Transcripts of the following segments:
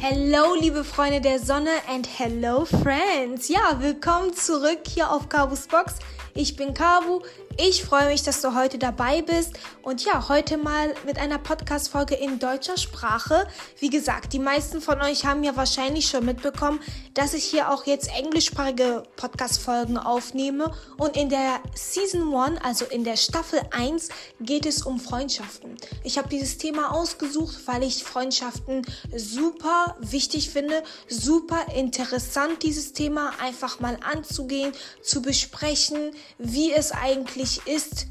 Hello liebe Freunde der Sonne and hello friends. Ja, willkommen zurück hier auf Kabusbox. Ich bin Kabu. Ich freue mich, dass du heute dabei bist. Und ja, heute mal mit einer Podcast-Folge in deutscher Sprache. Wie gesagt, die meisten von euch haben ja wahrscheinlich schon mitbekommen, dass ich hier auch jetzt englischsprachige Podcast-Folgen aufnehme. Und in der Season 1, also in der Staffel 1, geht es um Freundschaften. Ich habe dieses Thema ausgesucht, weil ich Freundschaften super wichtig finde, super interessant, dieses Thema einfach mal anzugehen, zu besprechen, wie es eigentlich ist,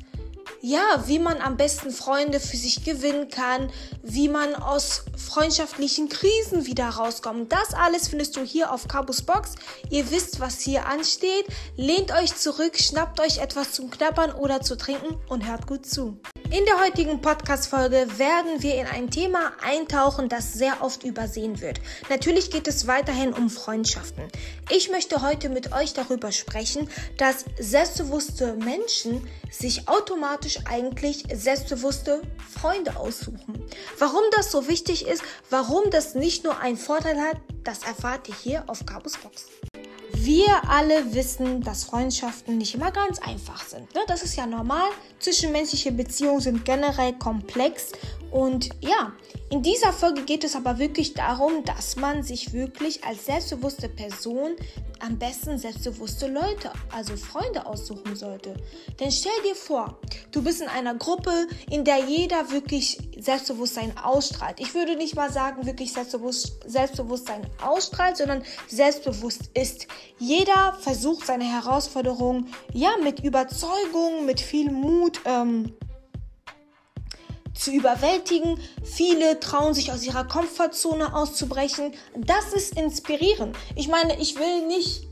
ja, wie man am besten Freunde für sich gewinnen kann, wie man aus freundschaftlichen Krisen wieder rauskommt. Das alles findest du hier auf Kabusbox. Ihr wisst, was hier ansteht. Lehnt euch zurück, schnappt euch etwas zum Knabbern oder zu trinken und hört gut zu. In der heutigen Podcast-Folge werden wir in ein Thema eintauchen, das sehr oft übersehen wird. Natürlich geht es weiterhin um Freundschaften. Ich möchte heute mit euch darüber sprechen, dass selbstbewusste Menschen sich automatisch eigentlich selbstbewusste Freunde aussuchen. Warum das so wichtig ist, warum das nicht nur einen Vorteil hat, das erfahrt ihr hier auf Kabusbox. Wir alle wissen, dass Freundschaften nicht immer ganz einfach sind. Das ist ja normal. Zwischenmenschliche Beziehungen sind generell komplex. Und ja, in dieser Folge geht es aber wirklich darum, dass man sich wirklich als selbstbewusste Person am besten selbstbewusste Leute, also Freunde aussuchen sollte. Denn stell dir vor, du bist in einer Gruppe, in der jeder wirklich Selbstbewusstsein ausstrahlt. Ich würde nicht mal sagen, wirklich Selbstbewusstsein ausstrahlt, sondern selbstbewusst ist. Jeder versucht seine Herausforderungen, ja, mit Überzeugung, mit viel Mut, zu überwältigen. Viele trauen sich aus ihrer Komfortzone auszubrechen. Das ist inspirierend. Ich meine, ich will nicht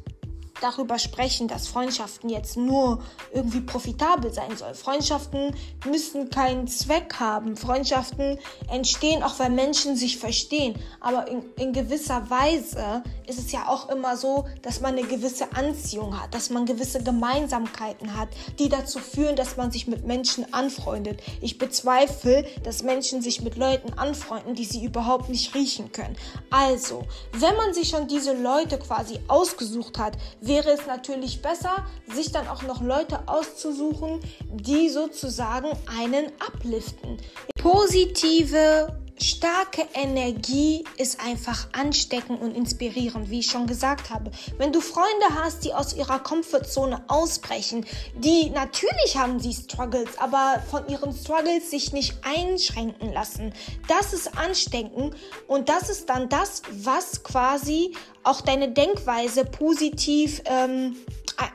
darüber sprechen, dass Freundschaften jetzt nur irgendwie profitabel sein sollen. Freundschaften müssen keinen Zweck haben. Freundschaften entstehen auch, weil Menschen sich verstehen. Aber in gewisser Weise ist es ja auch immer so, dass man eine gewisse Anziehung hat, dass man gewisse Gemeinsamkeiten hat, die dazu führen, dass man sich mit Menschen anfreundet. Ich bezweifle, dass Menschen sich mit Leuten anfreunden, die sie überhaupt nicht riechen können. Also, wenn man sich schon diese Leute quasi ausgesucht hat, wäre es natürlich besser, sich dann auch noch Leute auszusuchen, die sozusagen einen upliften. Positive, starke Energie ist einfach ansteckend und inspirierend, wie ich schon gesagt habe. Wenn du Freunde hast, die aus ihrer Komfortzone ausbrechen, die natürlich haben sie Struggles, aber von ihren Struggles sich nicht einschränken lassen, das ist ansteckend und das ist dann das, was quasi auch deine Denkweise positiv,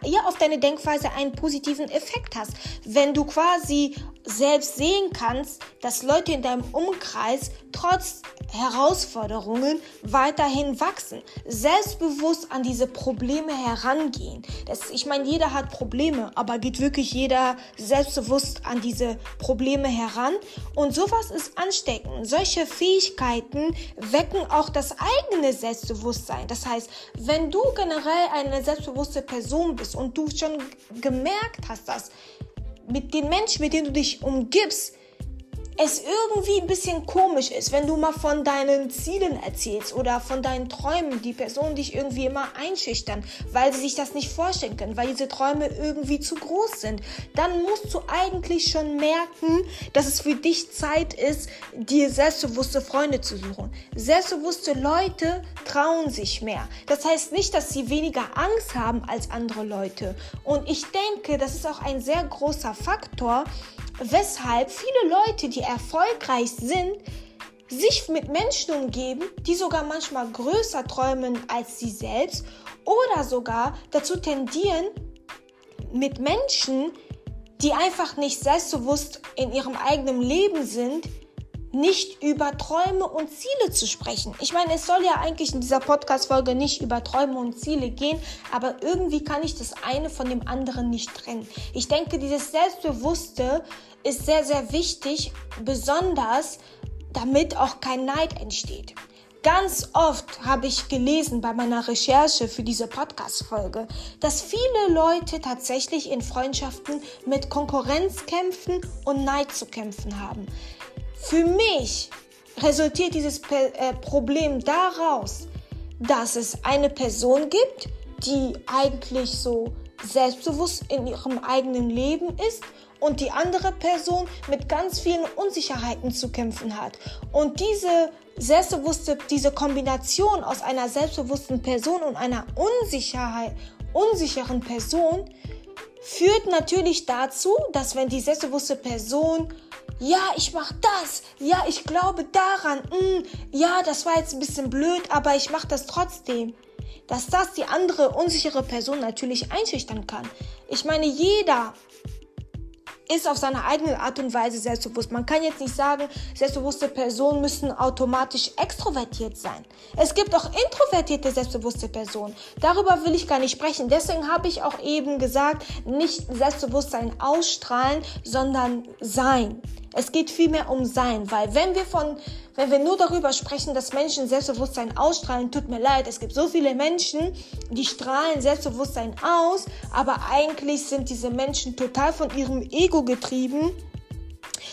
ja, auf deine Denkweise einen positiven Effekt hast. Wenn du quasi selbst sehen kannst, dass Leute in deinem Umkreis trotz Herausforderungen weiterhin wachsen, selbstbewusst an diese Probleme herangehen. Ich meine, jeder hat Probleme, aber geht wirklich jeder selbstbewusst an diese Probleme heran? Und sowas ist ansteckend. Solche Fähigkeiten wecken auch das eigene Selbstbewusstsein. Das heißt, wenn du generell eine selbstbewusste Person bist und du schon gemerkt hast, dass mit den Menschen, mit denen du dich umgibst, es irgendwie ein bisschen komisch ist, wenn du mal von deinen Zielen erzählst oder von deinen Träumen, die Personen dich irgendwie immer einschüchtern, weil sie sich das nicht vorstellen können, weil diese Träume irgendwie zu groß sind, dann musst du eigentlich schon merken, dass es für dich Zeit ist, dir selbstbewusste Freunde zu suchen. Selbstbewusste Leute trauen sich mehr. Das heißt nicht, dass sie weniger Angst haben als andere Leute. Und ich denke, das ist auch ein sehr großer Faktor, weshalb viele Leute, die erfolgreich sind, sich mit Menschen umgeben, die sogar manchmal größer träumen als sie selbst oder sogar dazu tendieren, mit Menschen, die einfach nicht selbstbewusst in ihrem eigenen Leben sind, nicht über Träume und Ziele zu sprechen. Ich meine, es soll ja eigentlich in dieser Podcast-Folge nicht über Träume und Ziele gehen, aber irgendwie kann ich das eine von dem anderen nicht trennen. Ich denke, dieses Selbstbewusste ist sehr, sehr wichtig, besonders damit auch kein Neid entsteht. Ganz oft habe ich gelesen bei meiner Recherche für diese Podcast-Folge, dass viele Leute tatsächlich in Freundschaften mit Konkurrenzkämpfen und Neid zu kämpfen haben. Für mich resultiert dieses Problem daraus, dass es eine Person gibt, die eigentlich so selbstbewusst in ihrem eigenen Leben ist und die andere Person mit ganz vielen Unsicherheiten zu kämpfen hat. Und diese Kombination aus einer selbstbewussten Person und einer unsicheren Person führt natürlich dazu, dass wenn die selbstbewusste Person, ja, ich mache das, ja, ich glaube daran, ja, das war jetzt ein bisschen blöd, aber ich mache das trotzdem, dass das die andere unsichere Person natürlich einschüchtern kann. Ich meine, jeder ist auf seine eigene Art und Weise selbstbewusst. Man kann jetzt nicht sagen, selbstbewusste Personen müssen automatisch extrovertiert sein. Es gibt auch introvertierte selbstbewusste Personen. Darüber will ich gar nicht sprechen. Deswegen habe ich auch eben gesagt, nicht Selbstbewusstsein ausstrahlen, sondern sein. Es geht vielmehr um sein, weil wenn wir nur darüber sprechen, dass Menschen Selbstbewusstsein ausstrahlen, tut mir leid, es gibt so viele Menschen, die strahlen Selbstbewusstsein aus, aber eigentlich sind diese Menschen total von ihrem Ego getrieben,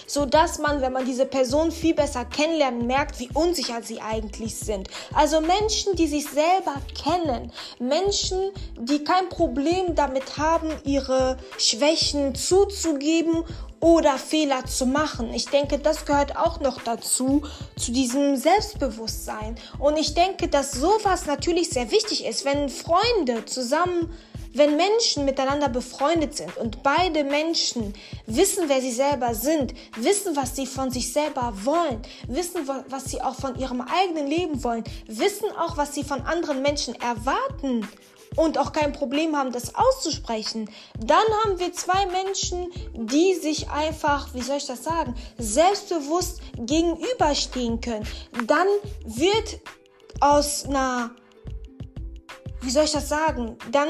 sodass man, wenn man diese Person viel besser kennenlernt, merkt, wie unsicher sie eigentlich sind. Also Menschen, die sich selber kennen, Menschen, die kein Problem damit haben, ihre Schwächen zuzugeben oder Fehler zu machen. Ich denke, das gehört auch noch dazu, zu diesem Selbstbewusstsein. Und ich denke, dass sowas natürlich sehr wichtig ist, wenn Menschen miteinander befreundet sind und beide Menschen wissen, wer sie selber sind, wissen, was sie von sich selber wollen, wissen, was sie auch von ihrem eigenen Leben wollen, wissen auch, was sie von anderen Menschen erwarten und auch kein Problem haben, das auszusprechen, dann haben wir zwei Menschen, die sich einfach, selbstbewusst gegenüberstehen können. Dann wird dann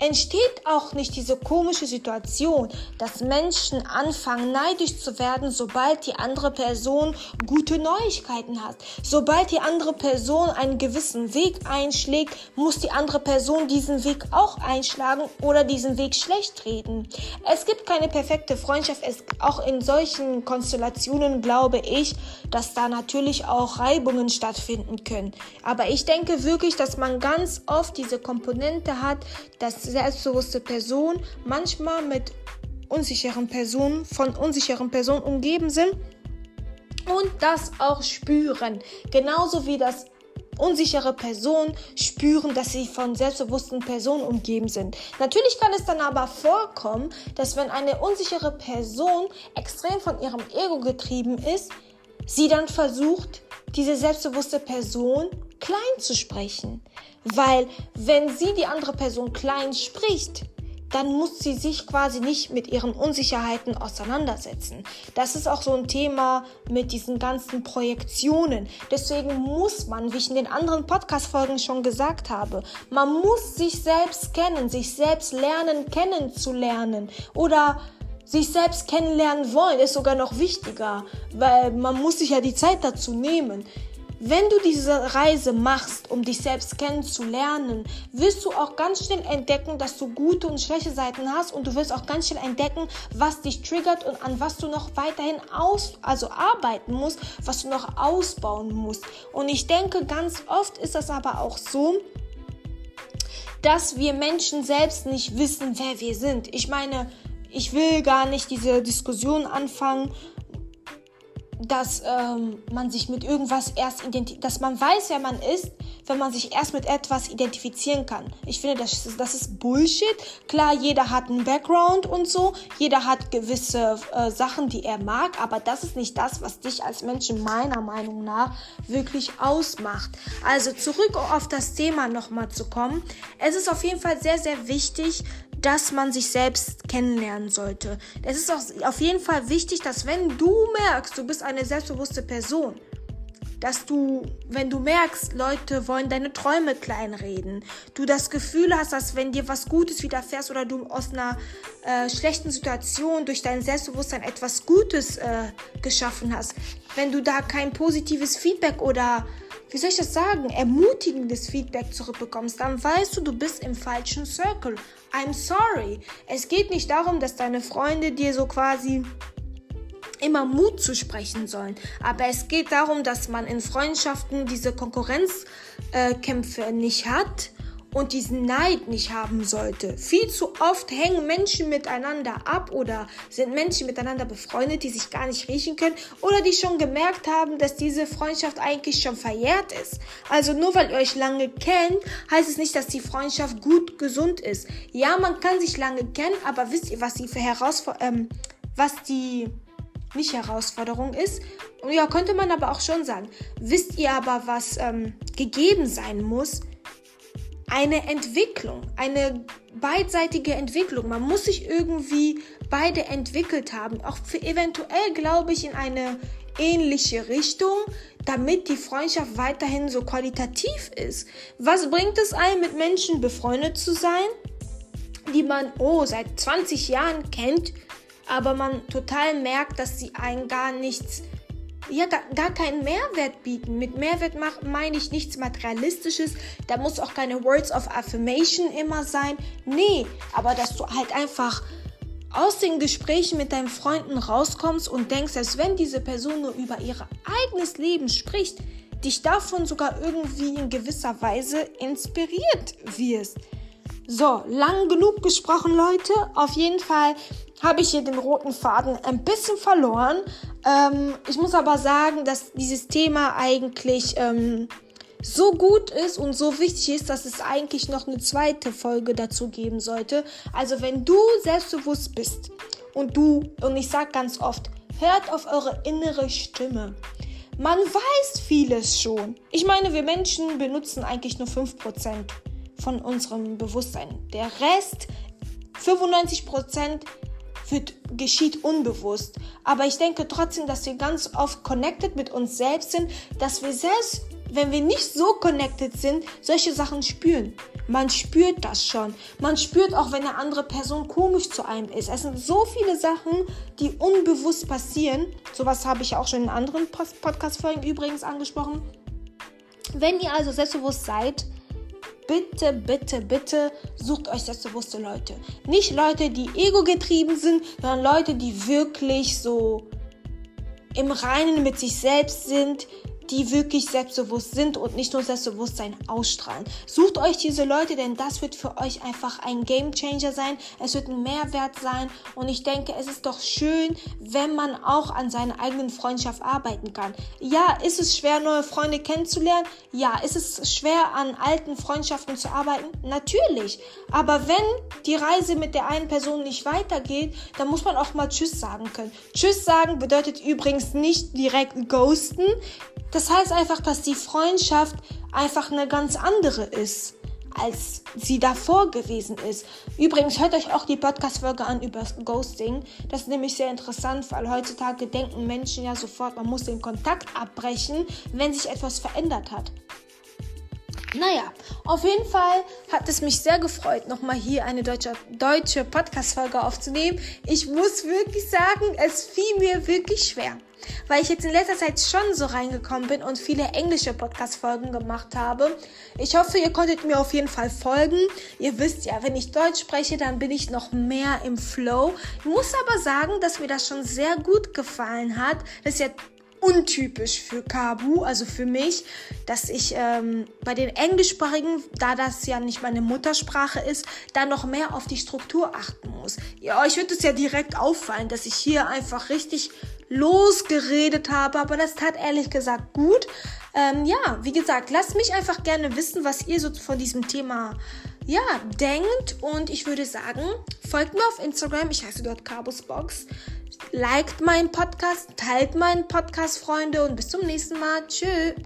entsteht auch nicht diese komische Situation, dass Menschen anfangen, neidisch zu werden, sobald die andere Person gute Neuigkeiten hat. Sobald die andere Person einen gewissen Weg einschlägt, muss die andere Person diesen Weg auch einschlagen oder diesen Weg schlecht reden. Es gibt keine perfekte Freundschaft. Auch in solchen Konstellationen glaube ich, dass da natürlich auch Reibungen stattfinden können. Aber ich denke wirklich, dass man ganz oft diese Komponente hat, dass selbstbewusste Personen manchmal mit unsicheren Personen umgeben sind und das auch spüren. Genauso wie das unsichere Personen spüren, dass sie von selbstbewussten Personen umgeben sind. Natürlich kann es dann aber vorkommen, dass wenn eine unsichere Person extrem von ihrem Ego getrieben ist, sie dann versucht, diese selbstbewusste Person klein zu sprechen. Weil wenn sie die andere Person klein spricht, dann muss sie sich quasi nicht mit ihren Unsicherheiten auseinandersetzen. Das ist auch so ein Thema mit diesen ganzen Projektionen. Deswegen muss man, wie ich in den anderen Podcast-Folgen schon gesagt habe, man muss sich selbst kennen, sich selbst lernen, kennenzulernen oder sich selbst kennenlernen wollen, ist sogar noch wichtiger, weil man muss sich ja die Zeit dazu nehmen. Wenn du diese Reise machst, um dich selbst kennenzulernen, wirst du auch ganz schnell entdecken, dass du gute und schlechte Seiten hast und du wirst auch ganz schnell entdecken, was dich triggert und an was du noch weiterhin arbeiten musst, was du noch ausbauen musst. Und ich denke, ganz oft ist das aber auch so, dass wir Menschen selbst nicht wissen, wer wir sind. Ich meine, ich will gar nicht diese Diskussion anfangen, dass man sich mit irgendwas dass man weiß, wer man ist, wenn man sich erst mit etwas identifizieren kann. Ich finde, das ist Bullshit. Klar, jeder hat einen Background und so, jeder hat gewisse Sachen, die er mag, aber das ist nicht das, was dich als Menschen meiner Meinung nach wirklich ausmacht. Also zurück auf das Thema nochmal zu kommen. Es ist auf jeden Fall sehr, sehr wichtig, dass man sich selbst kennenlernen sollte. Es ist auch auf jeden Fall wichtig, dass wenn du merkst, du bist eine selbstbewusste Person, dass du, wenn du merkst, Leute wollen deine Träume kleinreden, du das Gefühl hast, dass wenn dir was Gutes widerfährst oder du aus einer schlechten Situation durch dein Selbstbewusstsein etwas Gutes geschaffen hast, wenn du da kein positives Feedback oder ermutigendes Feedback zurückbekommst, dann weißt du, du bist im falschen Circle. I'm sorry. Es geht nicht darum, dass deine Freunde dir so quasi immer Mut zu sprechen sollen. Aber es geht darum, dass man in Freundschaften diese Konkurrenzkämpfe nicht hat und diesen Neid nicht haben sollte. Viel zu oft hängen Menschen miteinander ab oder sind Menschen miteinander befreundet, die sich gar nicht riechen können oder die schon gemerkt haben, dass diese Freundschaft eigentlich schon verjährt ist. Also nur weil ihr euch lange kennt, heißt es nicht, dass die Freundschaft gut gesund ist. Ja, man kann sich lange kennen, aber wisst ihr, was die Herausforderung ist? Ja, könnte man aber auch schon sagen. Wisst ihr aber, was gegeben sein muss? Eine Entwicklung, eine beidseitige Entwicklung. Man muss sich irgendwie beide entwickelt haben, auch für eventuell, glaube ich, in eine ähnliche Richtung, damit die Freundschaft weiterhin so qualitativ ist. Was bringt es einem, mit Menschen befreundet zu sein, die man seit 20 Jahren kennt, aber man total merkt, dass sie einen gar nichts gar keinen Mehrwert bieten. Mit Mehrwert meine ich nichts Materialistisches. Da muss auch keine Words of Affirmation immer sein. Nee, aber dass du halt einfach aus den Gesprächen mit deinen Freunden rauskommst und denkst, selbst wenn diese Person nur über ihr eigenes Leben spricht, dich davon sogar irgendwie in gewisser Weise inspiriert wirst. So, lang genug gesprochen, Leute. Auf jeden Fall habe ich hier den roten Faden ein bisschen verloren. Ich muss aber sagen, dass dieses Thema eigentlich so gut ist und so wichtig ist, dass es eigentlich noch eine zweite Folge dazu geben sollte. Also wenn du selbstbewusst bist und ich sage ganz oft, hört auf eure innere Stimme. Man weiß vieles schon. Ich meine, wir Menschen benutzen eigentlich nur 5% von unserem Bewusstsein. Der Rest, 95%, geschieht unbewusst. Aber ich denke trotzdem, dass wir ganz oft connected mit uns selbst sind, dass wir selbst, wenn wir nicht so connected sind, solche Sachen spüren. Man spürt das schon. Man spürt auch, wenn eine andere Person komisch zu einem ist. Es sind so viele Sachen, die unbewusst passieren. Sowas habe ich auch schon in anderen Podcast-Folgen übrigens angesprochen. Wenn ihr also selbstbewusst seid, bitte, bitte, bitte sucht euch selbstbewusste Leute. Nicht Leute, die egogetrieben sind, sondern Leute, die wirklich so im Reinen mit sich selbst sind, die wirklich selbstbewusst sind und nicht nur Selbstbewusstsein ausstrahlen. Sucht euch diese Leute, denn das wird für euch einfach ein Gamechanger sein. Es wird ein Mehrwert sein und ich denke, es ist doch schön, wenn man auch an seiner eigenen Freundschaft arbeiten kann. Ja, ist es schwer, neue Freunde kennenzulernen? Ja, ist es schwer, an alten Freundschaften zu arbeiten? Natürlich. Aber wenn die Reise mit der einen Person nicht weitergeht, dann muss man auch mal Tschüss sagen können. Tschüss sagen bedeutet übrigens nicht direkt ghosten. Das heißt einfach, dass die Freundschaft einfach eine ganz andere ist, als sie davor gewesen ist. Übrigens, hört euch auch die Podcast-Folge an über Ghosting. Das ist nämlich sehr interessant, weil heutzutage denken Menschen ja sofort, man muss den Kontakt abbrechen, wenn sich etwas verändert hat. Naja, auf jeden Fall hat es mich sehr gefreut, nochmal hier eine deutsche Podcast-Folge aufzunehmen. Ich muss wirklich sagen, es fiel mir wirklich schwer, weil ich jetzt in letzter Zeit schon so reingekommen bin und viele englische Podcast-Folgen gemacht habe. Ich hoffe, ihr konntet mir auf jeden Fall folgen. Ihr wisst ja, wenn ich Deutsch spreche, dann bin ich noch mehr im Flow. Ich muss aber sagen, dass mir das schon sehr gut gefallen hat. Das ist ja untypisch für Kabu, also für mich, dass ich bei den Englischsprachigen, da das ja nicht meine Muttersprache ist, da noch mehr auf die Struktur achten muss. Ja, euch wird es ja direkt auffallen, dass ich hier einfach richtig losgeredet habe, aber das tat ehrlich gesagt gut. Ja, wie gesagt, lasst mich einfach gerne wissen, was ihr so von diesem Thema denkt und ich würde sagen, folgt mir auf Instagram, ich heiße dort Kabusbox, liked meinen Podcast, teilt meinen Podcast, Freunde und bis zum nächsten Mal, tschö.